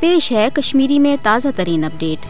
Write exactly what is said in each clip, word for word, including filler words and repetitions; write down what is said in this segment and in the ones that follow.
پیش ہے کشمیری میں تازہ ترین اپڈیٹ۔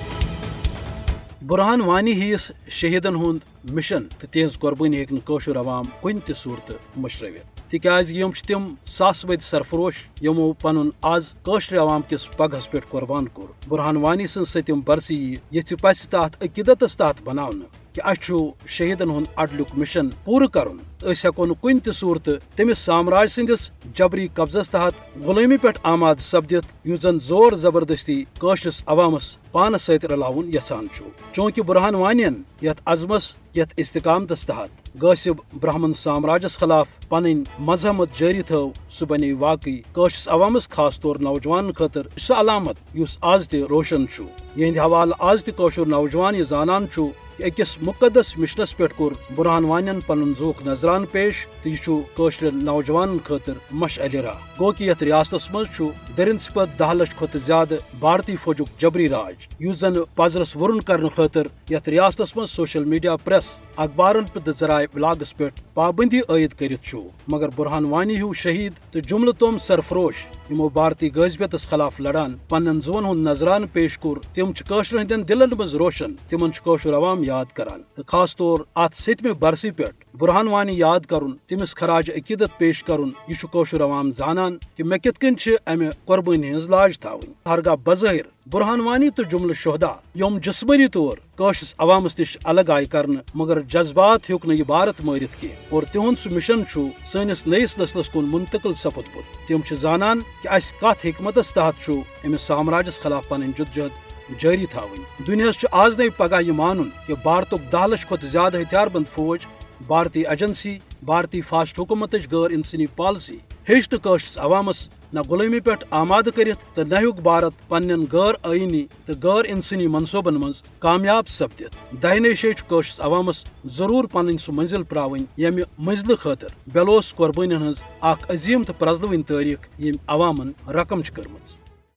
برہان وانی ہیس شہیدن ہند مشن تو تہذ قربانی ہیکن کشور عوام کن تہ صورت مشروت، تاز یم تم ساس ود سرفروش یمو پن آز قشر عوام کس پگس پہ قربان کور۔ برہان وانی سن ستم برسی یھ پس تات عقیدتس تحت بنا کہ اچھا شہیدن ہند اڈلیک مشن پور کرن، ہیکو کن تہ صورت تمس سامراج سندس جبری قبضس تحت غلامی پہ آماد سپدت یس زن زور زبردستی قشرس عوامس پانس ست رلاؤن یژھان چھ۔ چونکہ برہان وانین یت عزمس یت استقامتس تحت غاصب برہمن سامراجس خلاف پن مزاحمت جاری تھو، سہ بنے واقعی قشرس عوامس خاص طور نوجوان خاطر سہ علامت اس آز تہ روشن چھ۔ یہند حوالہ آز تہ قشر نوجوان یہ زانان چھ کہ اکس مقدس مشنس پہ کور برہان وانین پن ذوق نظران پیش تو یہ قشر نوجوان خاطر مشعل راہ، گو کہ یت ریاستس من درند سپت دہ لچھ کھت زیادہ بھارتی فوجک جبری راج، اس زن پزرس ورن کرنے خاطر یت ریاستس من سوشل میڈیا پریس اخبارن پہ ذرائع بلاگس پہ پابندی عائد کرت، مگر برہان وانی ہیو شہید تو جملہ تم سرفروش یمو بھارتی غازبیتس خلاف لڑان پنن زون ہند نظران پیش کور تم قشر ہندین دلن مز روشن، تمن قشر عوام یاد کران تو خاص طور ات ستمہ برسی پہ برہان وانی یاد کرن تمس خراج عقیدت پیش کرن، یہ قشر عوام زانان کہ میں کت کن امہ قربانی ہز لاج تھاون۔ ہرگاہ بظاہر برہان وانی تو جملہ شہدا یم جسمانی طور قشرس عوامس نش الگ آئی کرنے، مگر جذبات ہیوک نہ بھارت مارت کی، اور تہند سہ مشن چھ سنس نئس نسلس کن منتقل سپدمت۔ تم زانان کہ اس کت حکمتس تحت چھ امس سامراجس خلاف پن جدوجہد جاری تھاون۔ دنیاس چھ آز نئی پگہ یہ مانن کہ بھارتک دہ لچھ کھت زیادہ ہتھیار بند فوج، بھارتی ایجنسی، بھارتی فاسٹ حکومتچ غیر انسانی پالسی ہیچ نہ قشرس عوامس نہ غلامی پہ آمادہ کرت، نہ ہیوک بھارت پنن غیر آئینی تو غیر انسانی منصوبن من کامیاب سپدت۔ دہنے شیچ قشرس عوامس ضرور پن سہ منزل پراون یم منزل خاطر بلوس قربانی ہز اخ عظیم تو پرزلوین تاریخ یم عوامن رقم کرم۔